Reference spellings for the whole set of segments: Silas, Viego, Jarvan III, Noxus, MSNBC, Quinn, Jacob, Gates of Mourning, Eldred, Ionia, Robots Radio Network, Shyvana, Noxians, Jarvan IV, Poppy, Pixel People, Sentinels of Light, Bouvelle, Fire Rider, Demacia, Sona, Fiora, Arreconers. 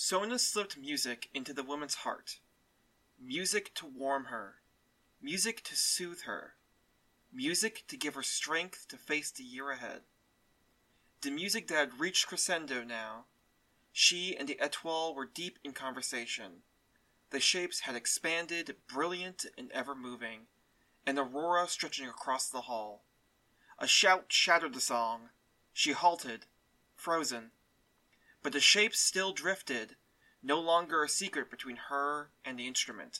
Sona slipped music into the woman's heart. Music to warm her. Music to soothe her. Music to give her strength to face the year ahead. The music that had reached crescendo now. She and the Etoile were deep in conversation. The shapes had expanded, brilliant and ever-moving, an aurora stretching across the hall. A shout shattered the song. She halted, frozen. But the shapes still drifted, no longer a secret between her and the instrument.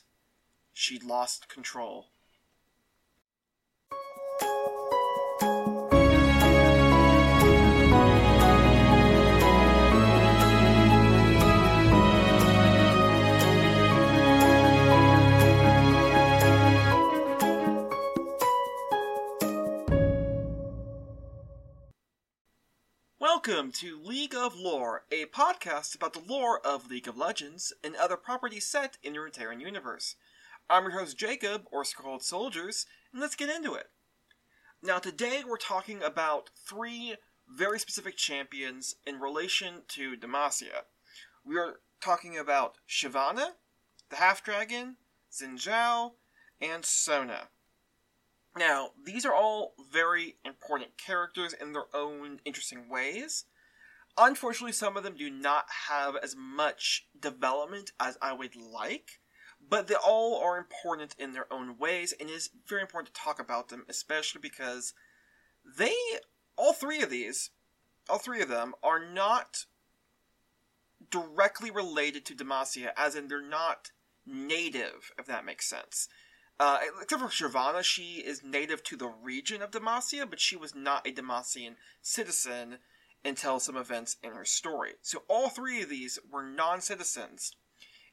She'd lost control. Welcome to League of Lore, a podcast about the lore of League of Legends and other properties set in the Runeterran universe. I'm your host Jacob, or Skulled Soldiers, and let's get into it. Now today we're talking about three very specific champions in relation to Demacia. We are talking about Shyvana, the Half-Dragon, Xin Zhao, and Sona. Now, these are all very important characters in their own interesting ways. Unfortunately, some of them do not have as much development as I would like, but they all are important in their own ways, and it is very important to talk about them, especially because all three of them, are not directly related to Demacia, as in they're not native, if that makes sense. Except for Shyvana, she is native to the region of Demacia, but she was not a Demacian citizen until some events in her story. So all three of these were non-citizens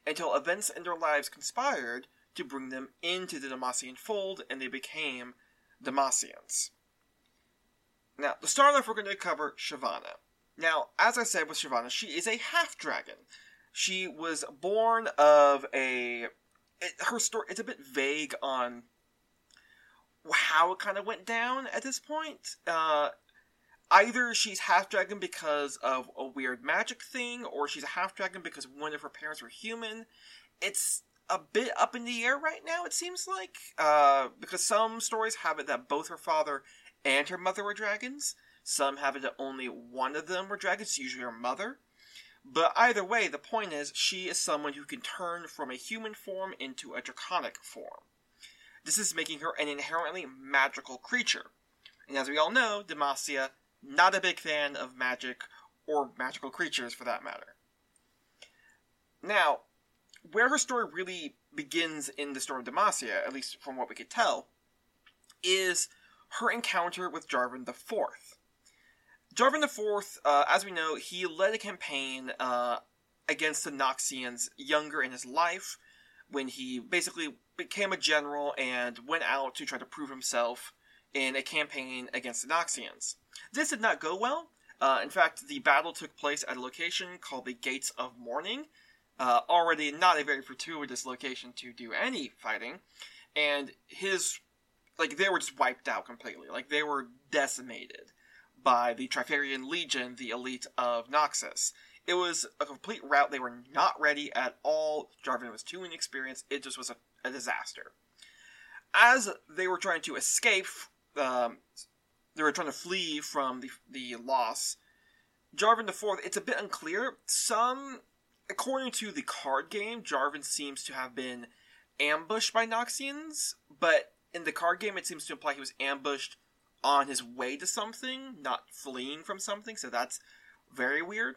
until events in their lives conspired to bring them into the Demacian fold, and they became Demacians. Now, to start off, we're going to cover Shyvana. Now, as I said with Shyvana, she is a half-dragon. She was born of a... her story, it's a bit vague on how it kind of went down at this point. Either she's half-dragon because of a weird magic thing, or she's a half-dragon because one of her parents were human. It's a bit up in the air right now, it seems like, because some stories have it that both her father and her mother were dragons. Some have it that only one of them were dragons, usually her mother. But either way, the point is, she is someone who can turn from a human form into a draconic form. This is making her an inherently magical creature. And as we all know, Demacia, not a big fan of magic, or magical creatures for that matter. Now, where her story really begins in the story of Demacia, at least from what we could tell, is her encounter with Jarvan IV. Jarvan IV, as we know, he led a campaign against the Noxians younger in his life, when he basically became a general and went out to try to prove himself in a campaign against the Noxians. This did not go well. In fact, the battle took place at a location called the Gates of Mourning, already not a very fortuitous location to do any fighting, and they were just wiped out completely. They were decimated by the Trifarian Legion, the elite of Noxus. It was a complete rout. They were not ready at all. Jarvan was too inexperienced. It just was a disaster. As they were trying to escape, they were trying to flee from the loss, Jarvan IV, it's a bit unclear. According to the card game, Jarvan seems to have been ambushed by Noxians, but in the card game it seems to imply he was ambushed on his way to something, not fleeing from something, so that's very weird.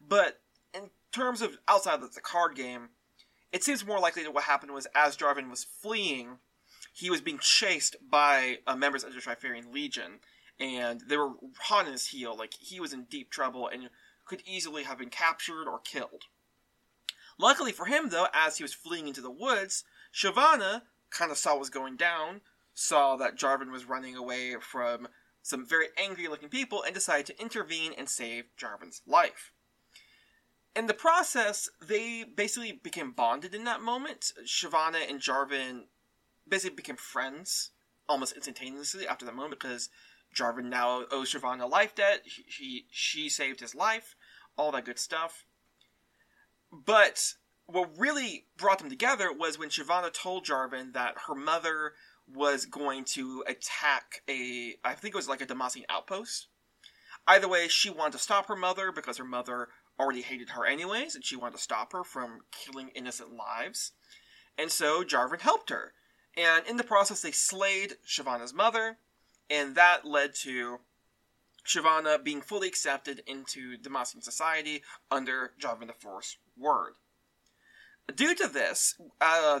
But in terms of outside of the card game, it seems more likely that what happened was, as Jarvan was fleeing, he was being chased by members of the Trifarian Legion, and they were hot on his heel. He was in deep trouble and could easily have been captured or killed. Luckily for him, though, as he was fleeing into the woods, Shyvana kind of saw what was going down, saw that Jarvan was running away from some very angry-looking people, and decided to intervene and save Jarvan's life. In the process, they basically became bonded in that moment. Shyvana and Jarvan basically became friends almost instantaneously after that moment, because Jarvan now owes Shyvana a life debt, she saved his life, all that good stuff. But what really brought them together was when Shyvana told Jarvan that her mother was going to attack a, I think it was like a Demacian outpost. Either way, she wanted to stop her mother because her mother already hated her anyways, and she wanted to stop her from killing innocent lives. And so Jarvan helped her. And in the process, they slayed Shyvana's mother, and that led to Shyvana being fully accepted into Demacian society under Jarvan IV's word. Due to this,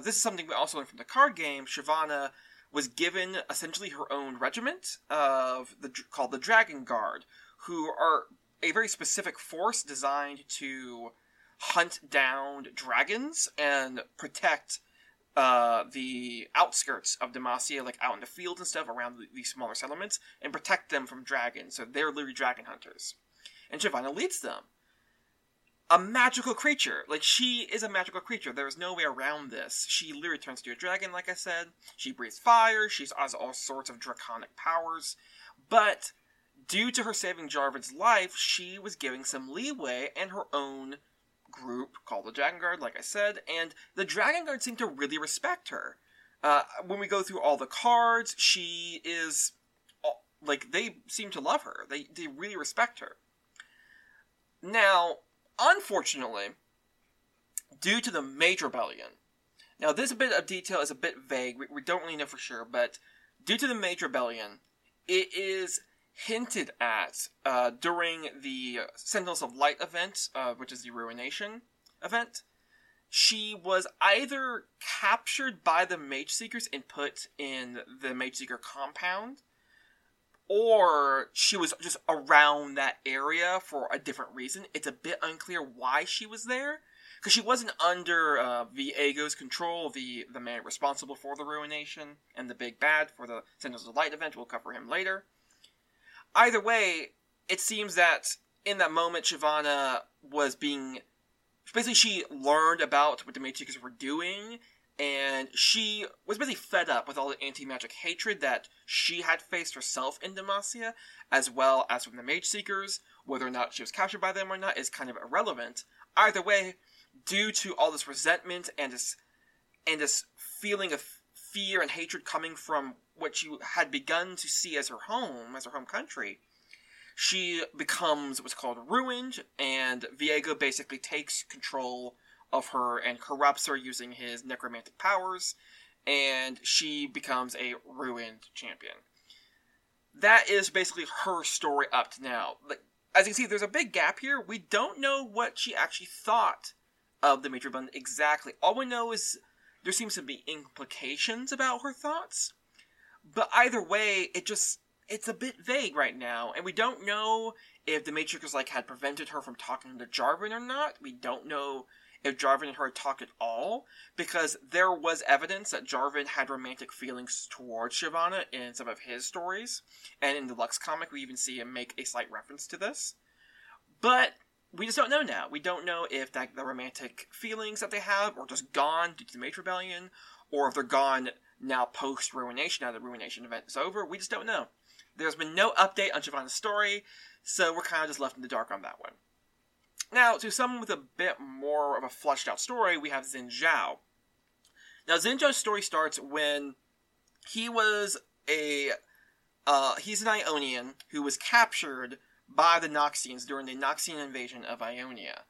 this is something we also learned from the card game, Shyvana was given essentially her own regiment called the Dragon Guard, who are a very specific force designed to hunt down dragons and protect the outskirts of Demacia, like out in the fields and stuff around the smaller settlements, and protect them from dragons. So they're literally dragon hunters. And Shyvana leads them. A magical creature. Like, she is a magical creature. There is no way around this. She literally turns into a dragon, like I said. She breathes fire. She has all sorts of draconic powers. But due to her saving Jarvan's life, she was giving some leeway and her own group called the Dragon Guard, like I said. And the Dragon Guard seemed to really respect her. When we go through all the cards, she is... like, they seem to love her. They really respect her. Now... unfortunately, due to the Mage Rebellion, now this bit of detail is a bit vague, we don't really know for sure, but due to the Mage Rebellion, it is hinted at during the Sentinels of Light event, which is the Ruination event, she was either captured by the Mage Seekers and put in the Mage Seeker compound, or she was just around that area for a different reason. It's a bit unclear why she was there, because she wasn't under Viego's control, the man responsible for the Ruination, and the big bad for the Sentinels of Light event. We'll cover him later. Either way, it seems that in that moment, Shyvana was being... basically, she learned about what the Mage Seekers were doing, and she was basically fed up with all the anti-magic hatred that she had faced herself in Demacia, as well as from the Mage Seekers. Whether or not she was captured by them or not is kind of irrelevant. Either way, due to all this resentment and this feeling of fear and hatred coming from what she had begun to see as her home, as her home country, she becomes what's called ruined, and Viego basically takes control of her and corrupts her using his necromantic powers, and she becomes a ruined champion. That is basically her story up to now. Like, as you can see, there's a big gap here. We don't know what she actually thought of the Mage Rebellion exactly. All we know is there seems to be implications about her thoughts, but either way, it's a bit vague right now, and we don't know if the Mage Seekers had prevented her from talking to Jarvan or not. We don't know if Jarvan and her talked at all, because there was evidence that Jarvan had romantic feelings towards Shyvana in some of his stories, and in the Lux comic we even see him make a slight reference to this. But we just don't know now. We don't know if the romantic feelings that they have are just gone due to the Mage Rebellion, or if they're gone now post-Ruination, now the Ruination event is over. We just don't know. There's been no update on Shyvana's story, so we're kind of just left in the dark on that one. Now, to someone with a bit more of a fleshed-out story, we have Xin Zhao. Now, Xin Zhao's story starts when he was he's an Ionian who was captured by the Noxians during the Noxian invasion of Ionia,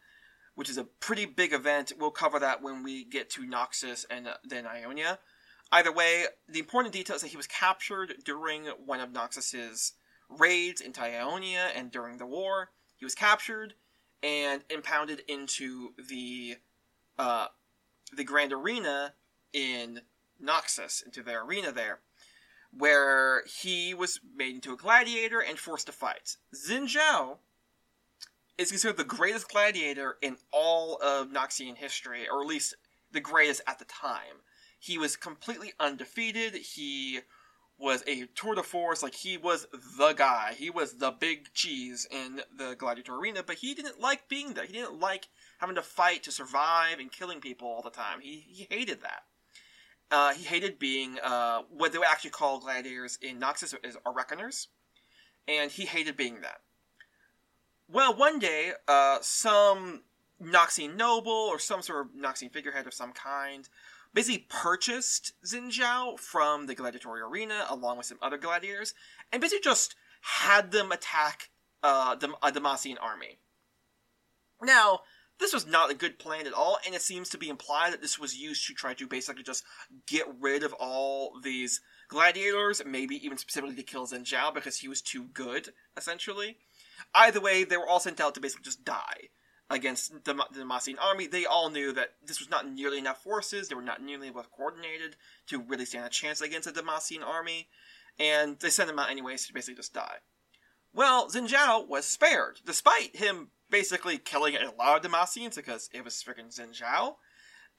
which is a pretty big event. We'll cover that when we get to Noxus and then Ionia. Either way, the important detail is that he was captured during one of Noxus's raids into Ionia and during the war. He was captured and impounded into the Grand Arena in Noxus, into their arena there, where he was made into a gladiator and forced to fight. Xin Zhao is considered the greatest gladiator in all of Noxian history, or at least the greatest at the time. He was completely undefeated. He was a tour de force, he was the guy. He was the big cheese in the gladiator arena, but he didn't like being there. He didn't like having to fight to survive and killing people all the time. He hated that. He hated being, what they would actually call gladiators in Noxus is Arreconers, and he hated being that. Well, one day, some Noxian noble or some sort of Noxian figurehead of some kind, basically purchased Xin Zhao from the gladiatorial arena along with some other gladiators, and basically just had them attack a Demacian army. Now, this was not a good plan at all, and it seems to be implied that this was used to try to basically just get rid of all these gladiators, maybe even specifically to kill Xin Zhao because he was too good, essentially. Either way, they were all sent out to basically just die against the Demacian army. They all knew that this was not nearly enough forces, they were not nearly well coordinated to really stand a chance against a Demacian army, and they sent them out anyways to basically just die. Well, Xin Zhao was spared, despite him basically killing a lot of Demacians because it was freaking Xin Zhao,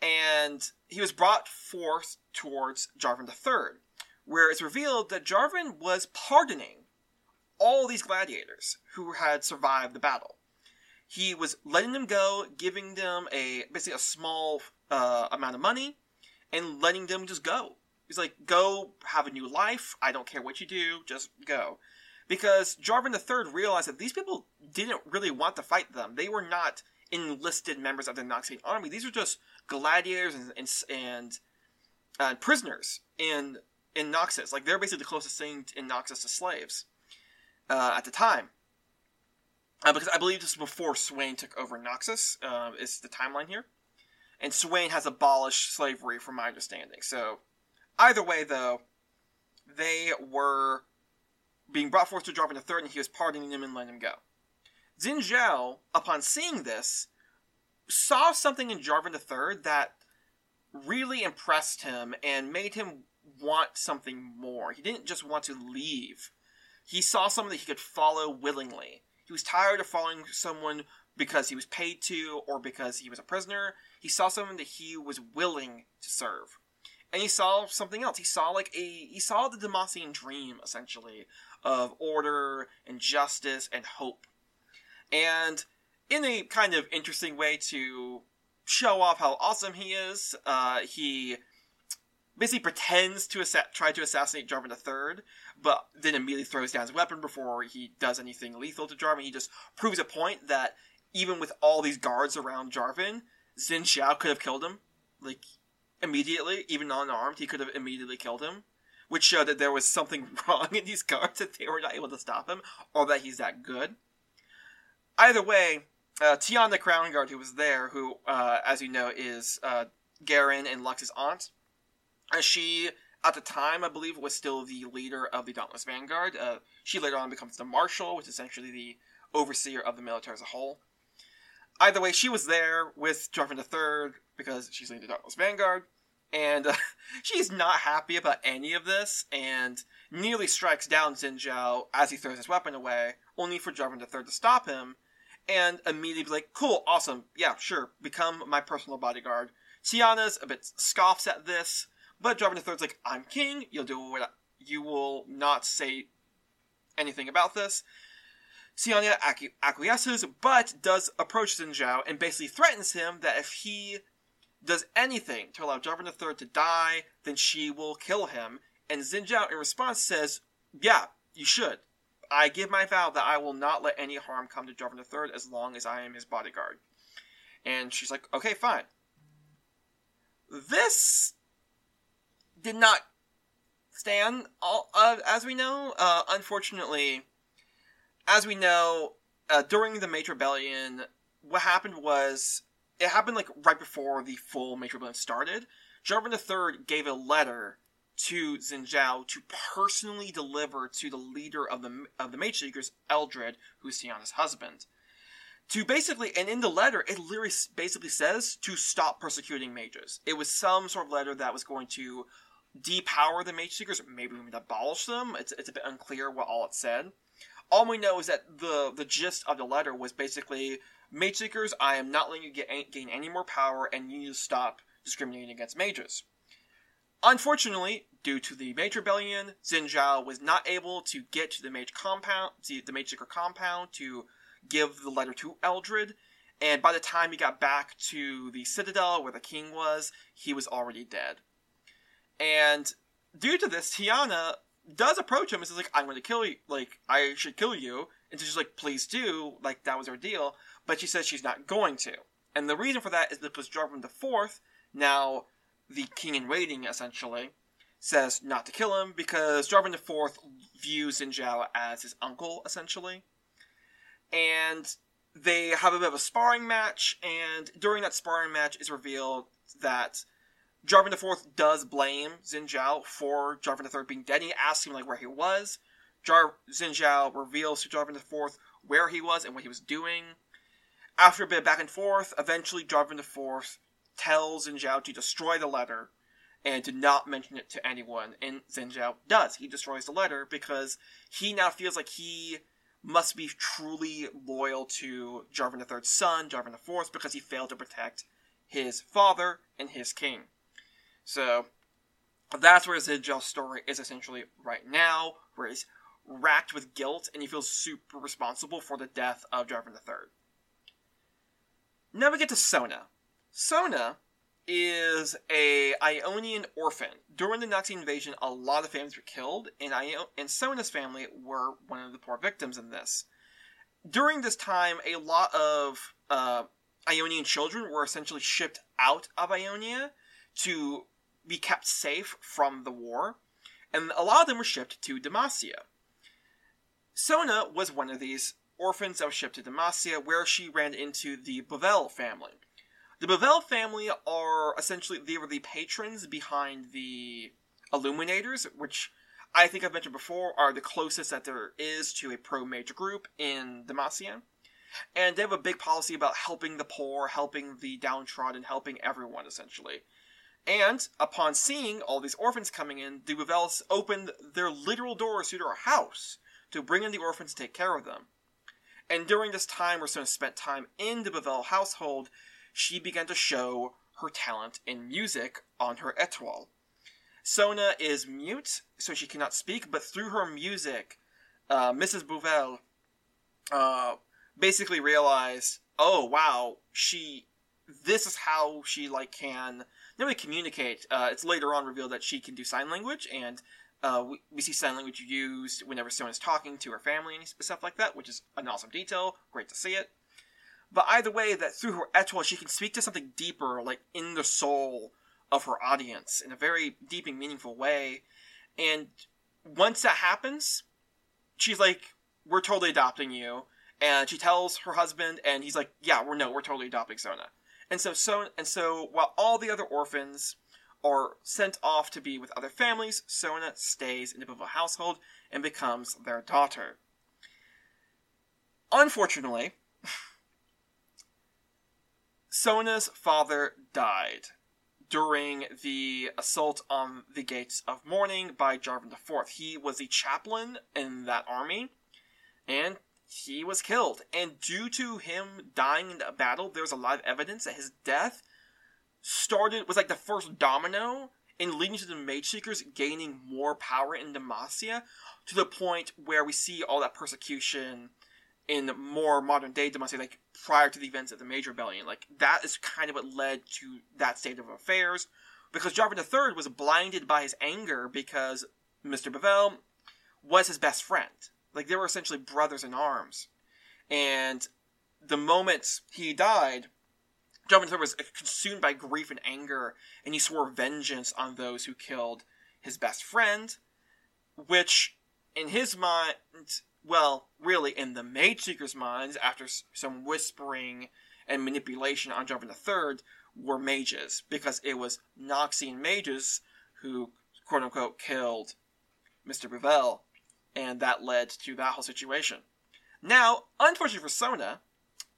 and he was brought forth towards Jarvan III, where it's revealed that Jarvan was pardoning all these gladiators who had survived the battle. He was letting them go, giving them basically a small amount of money, and letting them just go. He's like, go have a new life, I don't care what you do, just go. Because Jarvan III realized that these people didn't really want to fight them. They were not enlisted members of the Noxian army. These were just gladiators and prisoners in Noxus. Like, they're basically the closest thing in Noxus to slaves at the time. Because I believe this was before Swain took over Noxus, is the timeline here. And Swain has abolished slavery, from my understanding. So, either way, though, they were being brought forth to Jarvan III, and he was pardoning them and letting them go. Xin Zhao, upon seeing this, saw something in Jarvan III that really impressed him and made him want something more. He didn't just want to leave. He saw something that he could follow willingly. He was tired of following someone because he was paid to or because he was a prisoner. He saw someone that he was willing to serve. And he saw something else. He saw the Demacian dream, essentially, of order and justice and hope. And in a kind of interesting way to show off how awesome he is, he basically pretends to try to assassinate Jarvan III, but then immediately throws down his weapon before he does anything lethal to Jarvan. He just proves a point that even with all these guards around Jarvan, Xin Zhao could have killed him. Like, immediately, even unarmed, he could have immediately killed him, which showed that there was something wrong in these guards, that they were not able to stop him, or that he's that good. Either way, Tianna Crownguard, who was there, who, as you know, is Garen and Lux's aunt, she, at the time, I believe, was still the leader of the Dauntless Vanguard. She later on becomes the Marshal, which is essentially the overseer of the military as a whole. Either way, she was there with Jarvan III, because she's leading the Dauntless Vanguard, and she's not happy about any of this, and nearly strikes down Xin Zhao as he throws his weapon away, only for Jarvan III to stop him, and immediately be like, cool, awesome, yeah, sure, become my personal bodyguard. Tiana's a bit scoffs at this, but Jarvan III's like, I'm king, you'll do you will not say anything about this. Sionia acquiesces, but does approach Xin Zhao and basically threatens him that if he does anything to allow Jarvan III to die, then she will kill him. And Xin Zhao, in response, says, yeah, you should. I give my vow that I will not let any harm come to Jarvan III as long as I am his bodyguard. And she's like, okay, fine. This did not stand, as we know. Unfortunately, as we know, during the Mage Rebellion, what happened was, it happened like right before the full Mage Rebellion started. Jarvan III gave a letter to Xin Zhao to personally deliver to the leader of the Mage Seekers, Eldred, who's Tiana's husband. To basically, and in the letter, it literally basically says to stop persecuting mages. It was some sort of letter that was going to depower the Mage Seekers, maybe even abolish them. It's a bit unclear what all it said. All we know is that the gist of the letter was basically, Mage Seekers, I am not letting you gain any more power, and you need to stop discriminating against mages. Unfortunately, due to the Mage Rebellion, Xin Zhao was not able to get to the Mage Seeker compound to give the letter to Eldred, and by the time he got back to the Citadel where the king was, he was already dead. And due to this, Tianna does approach him and says, like, I'm going to kill you, like, I should kill you, and so she's like, please do, like, that was her deal, but she says she's not going to. And the reason for that is because Jarvan IV, now the king in waiting, essentially, says not to kill him because Jarvan IV views Xin Zhao as his uncle, essentially. And they have a bit of a sparring match, and during that sparring match it's revealed that Jarvan IV does blame Xin Zhao for Jarvan III being dead. He asks him, like, where he was. Xin Zhao reveals to Jarvan IV where he was and what he was doing. After a bit of back and forth, eventually Jarvan IV tells Xin Zhao to destroy the letter and to not mention it to anyone. And Xin Zhao does. He destroys the letter because he now feels like he must be truly loyal to Jarvan III's son, Jarvan IV, because he failed to protect his father and his king. So, that's where Xin Zhao's story is essentially right now, where he's racked with guilt, and he feels super responsible for the death of Jarvan III. Now we get to Sona. Sona is a Ionian orphan. During the Nazi invasion, a lot of families were killed, and Sona's family were one of the poor victims in this. During this time, a lot of Ionian children were essentially shipped out of Ionia to be kept safe from the war, and a lot of them were shipped to Demacia. Sona was one of these orphans that was shipped to Demacia, where she ran into the Bouvelle family. The Bouvelle family are essentially, they were the patrons behind the Illuminators, which I think I've mentioned before are the closest that there is to a pro-mage group in Demacia. And they have a big policy about helping the poor, helping the downtrodden, helping everyone, essentially. And upon seeing all these orphans coming in, the Bouvelles opened their literal doors to their house to bring in the orphans to take care of them. And during this time where Sona spent time in the Bouvelle household, she began to show her talent in music on her Etoile. Sona is mute, so she cannot speak, but through her music, Mrs. Bouvelle basically realized, oh, wow, this is how she, like, can not only communicate. It's later on revealed that she can do sign language, and we see sign language used whenever Sona's talking to her family and stuff like that, which is an awesome detail. Great to see it. But either way, that through her Etoile, she can speak to something deeper, like in the soul of her audience, in a very deep and meaningful way. And once that happens, she's like, we're totally adopting you. And she tells her husband, and he's like, yeah, we're totally adopting Sona. And so while all the other orphans are sent off to be with other families, Sona stays in the Bouvelle household and becomes their daughter. Unfortunately, Sona's father died during the assault on the Gates of Mourning by Jarvan IV. He was the chaplain in that army, and he was killed. And due to him dying in the battle, there's a lot of evidence that his death was like the first domino in leading to the Mage Seekers gaining more power in Demacia, to the point where we see all that persecution in more modern-day Demacia, like, prior to the events of the Mage Rebellion. Like, that is kind of what led to that state of affairs, because Jarvan III was blinded by his anger because Mr. Bouvelle was his best friend. Like, they were essentially brothers in arms. And the moment he died, Jarvan III was consumed by grief and anger, and he swore vengeance on those who killed his best friend, which, in his mind... Well, really, in the Mage Seekers' minds, after some whispering and manipulation on Jarvan III, were mages, because it was Noxian mages who, quote-unquote, killed Mr. Bouvelle, and that led to that whole situation. Now, unfortunately for Sona,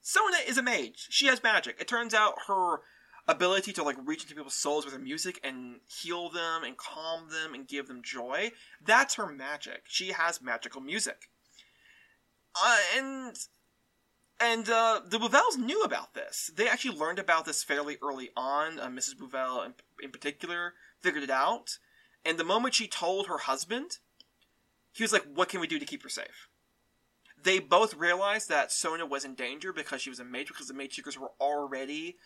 Sona is a mage. She has magic. It turns out her ability to, like, reach into people's souls with her music and heal them and calm them and give them joy, that's her magic. She has magical music. And the Bouvelles knew about this. They actually learned about this fairly early on. Mrs. Bouvelle, in particular, figured it out. And the moment she told her husband, he was like, what can we do to keep her safe? They both realized that Sona was in danger because she was a mage, because the Mage Seekers were already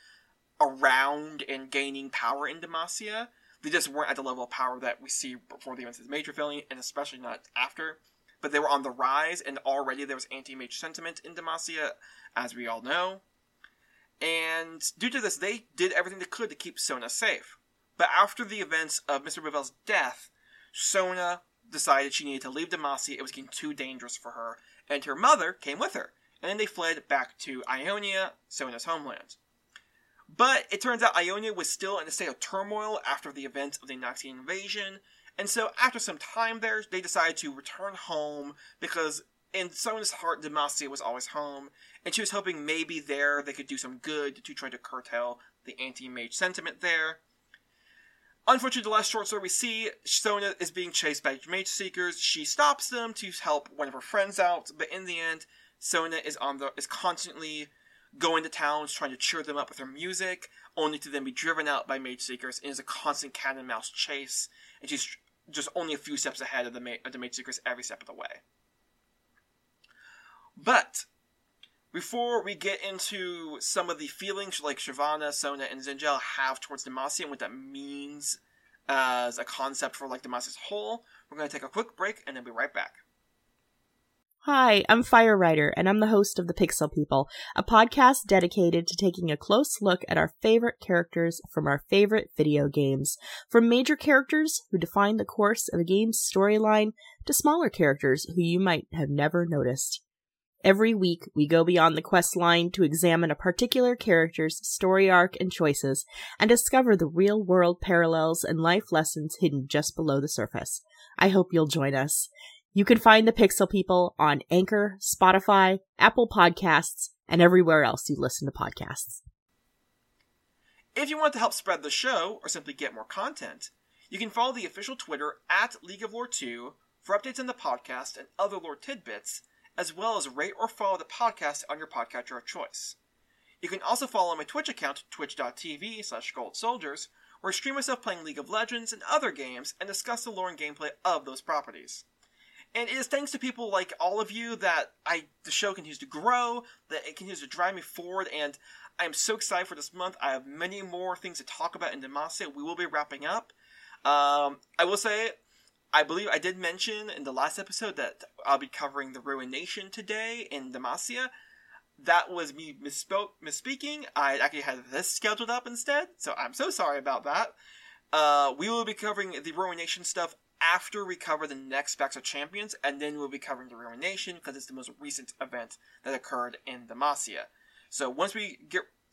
around and gaining power in Demacia. They just weren't at the level of power that we see before the events of the Mage Rebellion, and especially not after. But they were on the rise, and already there was anti-mage sentiment in Demacia, as we all know. and due to this, they did everything they could to keep Sona safe. But after the events of Mr. Bouvelle's death, Sona decided she needed to leave Demacia. It was getting too dangerous for her, and her mother came with her, and they fled back to Ionia, Sona's homeland. But it turns out Ionia was still in a state of turmoil after the events of the Noxian invasion, and so after some time there, they decided to return home, because in Sona's heart, Demacia was always home, and she was hoping maybe there they could do some good to try to curtail the anti-mage sentiment there. Unfortunately, the last short story we see, Sona is being chased by Mage Seekers. She stops them to help one of her friends out, but in the end, Sona is constantly going to towns trying to cheer them up with her music, only to then be driven out by Mage Seekers, and is a constant cat and mouse chase, and she's just only a few steps ahead of the Mage Seekers every step of the way. But before we get into some of the feelings like Shyvana, Sona, and Xin Zhao have towards Demacia and what that means as a concept for like Demacia as a whole, we're going to take a quick break and then be right back. Hi, I'm Fire Rider, and I'm the host of the Pixel People, a podcast dedicated to taking a close look at our favorite characters from our favorite video games. From major characters who define the course of a game's storyline to smaller characters who you might have never noticed. Every week, we go beyond the quest line to examine a particular character's story arc and choices, and discover the real-world parallels and life lessons hidden just below the surface. I hope you'll join us. You can find the Pixel People on Anchor, Spotify, Apple Podcasts, and everywhere else you listen to podcasts. If you want to help spread the show, or simply get more content, you can follow the official Twitter at League of Lore 2 for updates on the podcast and other lore tidbits, as well as rate or follow the podcast on your podcatcher of choice. You can also follow my Twitch account, twitch.tv/Skulled Soldiers, where I stream myself playing League of Legends and other games and discuss the lore and gameplay of those properties. And it is thanks to people like all of you that the show continues to grow, that it continues to drive me forward, and I am so excited for this month. I have many more things to talk about in Demacia. We will be wrapping up. I will say, I believe I did mention in the last episode that I'll be covering the Ruination today in Demacia. That was me misspeaking. I actually had this scheduled up instead, so I'm so sorry about that. We will be covering the Ruination stuff after we cover the next Backs of Champions, and then we'll be covering the Ruination because it's the most recent event that occurred in Demacia. So once we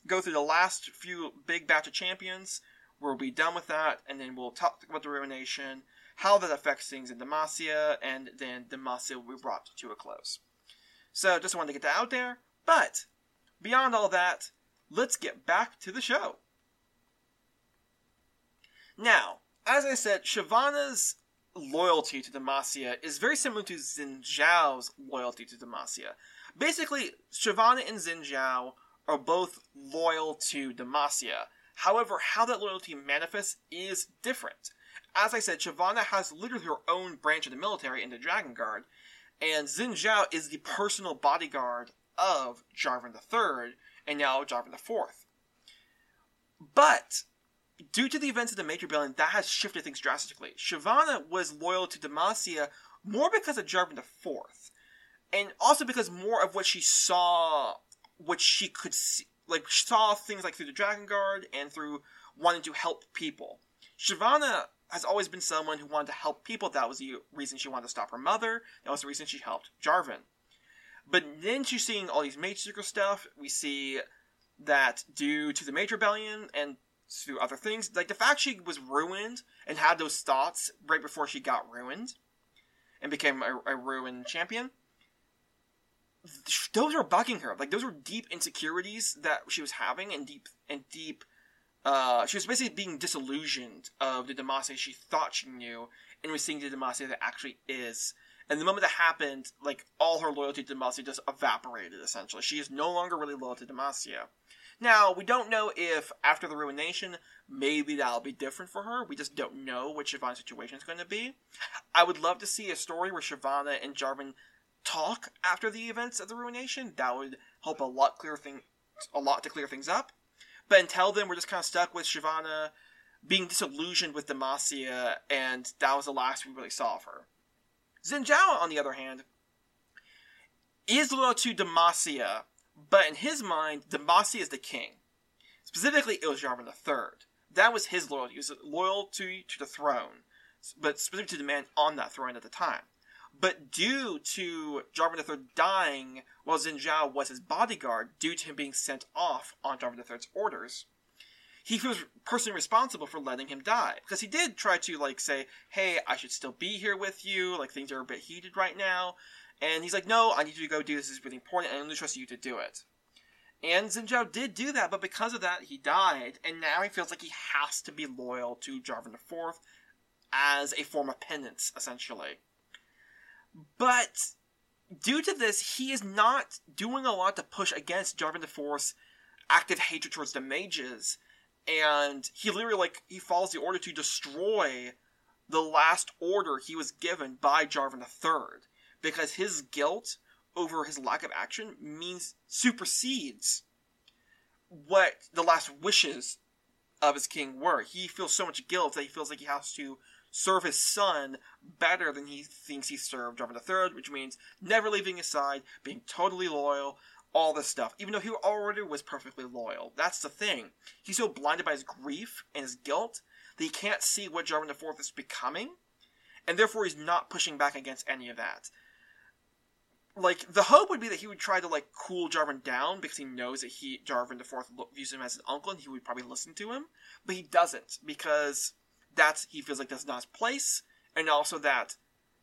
go through the last few big Batch of Champions, we'll be done with that, and then we'll talk about the Ruination, how that affects things in Demacia, and then Demacia will be brought to a close. So, just wanted to get that out there, but beyond all that, let's get back to the show. Now, as I said, Shyvana's loyalty to Demacia is very similar to Xin Zhao's loyalty to Demacia. Basically, Shyvana and Xin Zhao are both loyal to Demacia. However, how that loyalty manifests is different. As I said, Shyvana has literally her own branch of the military in the Dragon Guard, and Xin Zhao is the personal bodyguard of Jarvan III, and now Jarvan IV. But due to the events of the Mage Rebellion, that has shifted things drastically. Shyvana was loyal to Demacia more because of Jarvan IV, and also because more of what she saw, what she could see, like, saw things like through the Dragon Guard and through wanting to help people. Shyvana has always been someone who wanted to help people. That was the reason she wanted to stop her mother. That was the reason she helped Jarvan. But then she's seeing all these Mage Seeker stuff. We see that due to the Mage Rebellion and through other things, like the fact she was ruined and had those thoughts right before she got ruined and became a ruined champion, those were bugging her. Like, those were deep insecurities that she was having, and deep she was basically being disillusioned of the Demacia she thought she knew, and was seeing the Demacia that actually is. And the moment that happened, like, all her loyalty to Demacia just evaporated, essentially. She is no longer really loyal to Demacia. Now, we don't know if, after the Ruination, maybe that'll be different for her. We just don't know what Shyvana's situation is going to be. I would love to see a story where Shyvana and Jarvan talk after the events of the Ruination. That would help a lot to clear things up. But until then, we're just kind of stuck with Shyvana being disillusioned with Demacia, and that was the last we really saw of her. Xin Zhao, on the other hand, is loyal to Demacia, but in his mind, Demacia is the king. Specifically, it was Jarvan III. That was his loyalty. He was loyal to the throne, but specifically to the man on that throne at the time. But due to Jarvan III dying while Xin Zhao was his bodyguard, due to him being sent off on Jarvan III's orders, he was personally responsible for letting him die. Because he did try to, like, say, hey, I should still be here with you, like, things are a bit heated right now. And he's like, no, I need you to go do this, is really important, and I only trust you to do it. And Xin Zhao did do that, but because of that, he died, and now he feels like he has to be loyal to Jarvan IV as a form of penance, essentially. But due to this, he is not doing a lot to push against Jarvan IV's active hatred towards the mages, and he literally, like, he follows the order to destroy the last order he was given by Jarvan III, because his guilt over his lack of action means supersedes what the last wishes of his king were. He feels so much guilt that he feels like he has to serve his son better than he thinks he served Jarvan III, which means never leaving his side, being totally loyal, all this stuff, even though he already was perfectly loyal. That's the thing. He's so blinded by his grief and his guilt that he can't see what Jarvan IV is becoming, and therefore he's not pushing back against any of that. Like, the hope would be that he would try to, like, cool Jarvan down, because he knows that Jarvan IV views him as his uncle, and he would probably listen to him, but he doesn't, because he feels like that's not his place, and also that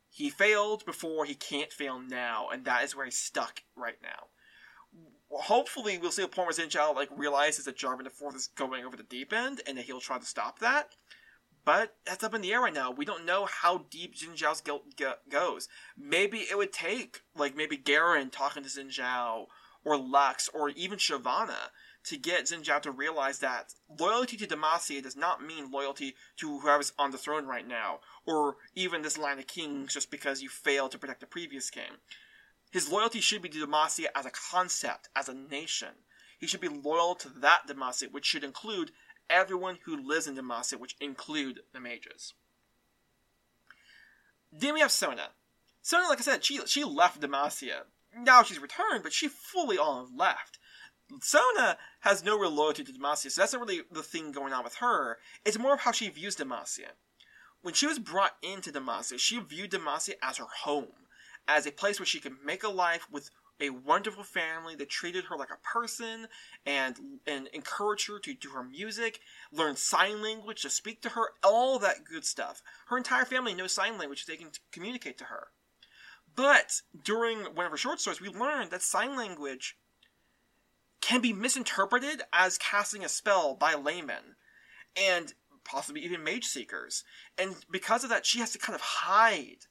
he failed before, he can't fail now, and that is where he's stuck right now. Hopefully, we'll see a point where Xin Zhao, like, realizes that Jarvan IV is going over the deep end, and that he'll try to stop that, but that's up in the air right now. We don't know how deep Xin Zhao's guilt goes. Maybe it would take, like, maybe Garen talking to Xin Zhao, or Lux, or even Shyvana, to get Xin Zhao to realize that loyalty to Demacia does not mean loyalty to whoever's on the throne right now, or even this line of kings just because you failed to protect the previous king. His loyalty should be to Demacia as a concept, as a nation. He should be loyal to that Demacia, which should include everyone who lives in Demacia, which include the mages. Then we have Sona. Sona, like I said, she left Demacia. Now she's returned, but she fully on left. Sona has no real loyalty to Demacia, so that's not really the thing going on with her. It's more of how she views Demacia. When she was brought into Demacia, she viewed Demacia as her home, as a place where she could make a life with a wonderful family that treated her like a person and encouraged her to do her music, learn sign language, to speak to her, all that good stuff. Her entire family knows sign language, so they can communicate to her. But during one of her short stories, we learned that sign language can be misinterpreted as casting a spell by laymen, and possibly even Mage Seekers. And because of that, she has to kind of hide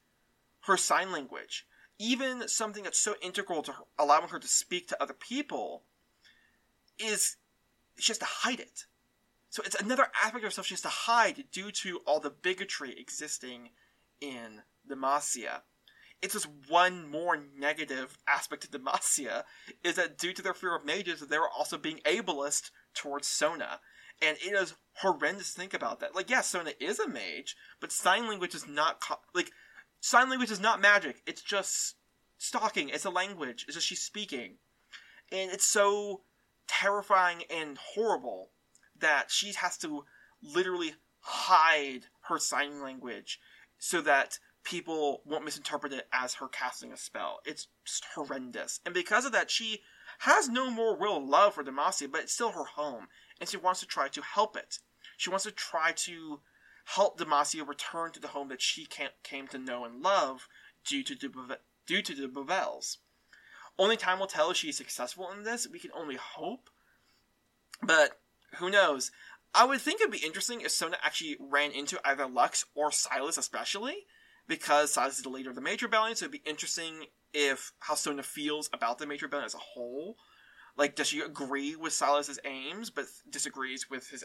her sign language. Even something that's so integral to her, allowing her to speak to other people, is she has to hide it. So it's another aspect of herself she has to hide due to all the bigotry existing in Demacia. It's just one more negative aspect of Demacia, is that due to their fear of mages, they were also being ableist towards Sona. And it is horrendous to think about that. Like, yes, Sona is a mage, but sign language is not... sign language is not magic. It's just stalking. It's a language. It's just she's speaking. And it's so terrifying and horrible that she has to literally hide her sign language so that people won't misinterpret it as her casting a spell. It's just horrendous. And because of that, she has no more real love for Demacia, but it's still her home, and she wants to try to help it. She wants to try to help Demacia return to the home that she came to know and love due to the Bouvelles. Only time will tell if she's successful in this. We can only hope. But who knows? I would think it'd be interesting if Sona actually ran into either Lux or Silas especially, because Silas is the leader of the Mage Rebellion, so it'd be interesting if how Sona feels about the Mage Rebellion as a whole. Like, does she agree with Silas's aims, but disagrees with his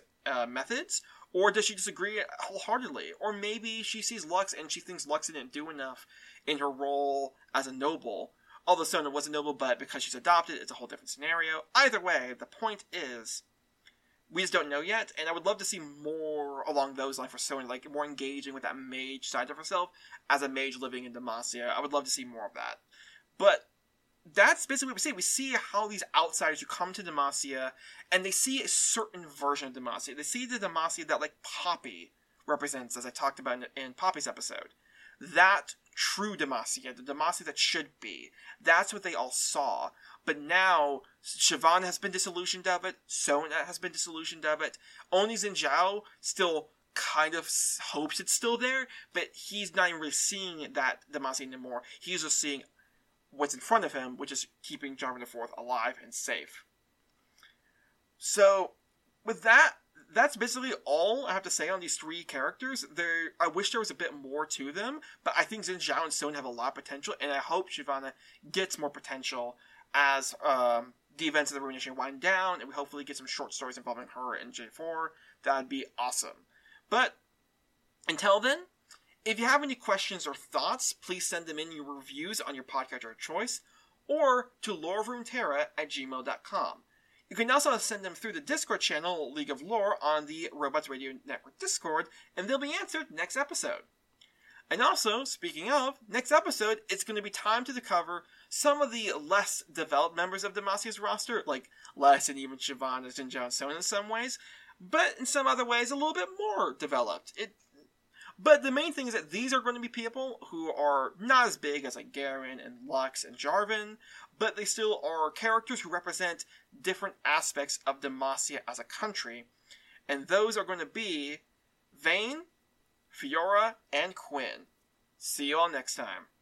methods? Or does she disagree wholeheartedly? Or maybe she sees Lux and she thinks Lux didn't do enough in her role as a noble. Although Sona was a noble, but because she's adopted, it's a whole different scenario. Either way, the point is, we just don't know yet, and I would love to see more along those lines for Sona, like more engaging with that mage side of herself as a mage living in Demacia. I would love to see more of that. But that's basically what we see. We see how these outsiders who come to Demacia, and they see a certain version of Demacia. They see the Demacia that, like, Poppy represents, as I talked about in Poppy's episode. That true Demacia, the Demacia that should be. That's what they all saw. But now, Shyvana has been disillusioned of it. Sona has been disillusioned of it. Only Xin Zhao still kind of hopes it's still there, but he's not even really seeing that Demacia anymore. He's just seeing what's in front of him, which is keeping Jarvan IV alive and safe. So, with that, that's basically all I have to say on these three characters. I wish there was a bit more to them, but I think Xin Zhao and Sona have a lot of potential, and I hope Shyvana gets more potential as the events of the Ruination wind down, and we hopefully get some short stories involving her and J4. That'd be awesome. But, until then, if you have any questions or thoughts, please send them in your reviews on your podcatcher of choice, or to loreofruneterra@gmail.com. You can also send them through the Discord channel, League of Lore, on the Robots Radio Network Discord, and they'll be answered next episode. And also, speaking of, next episode, it's going to be time to cover some of the less developed members of Demacia's roster, like less and even Shyvana and Johnson in some ways, but in some other ways a little bit more developed. But the main thing is that these are going to be people who are not as big as like Garen and Lux and Jarvan, but they still are characters who represent different aspects of Demacia as a country. And those are going to be Vayne, Fiora, and Quinn. See you all next time.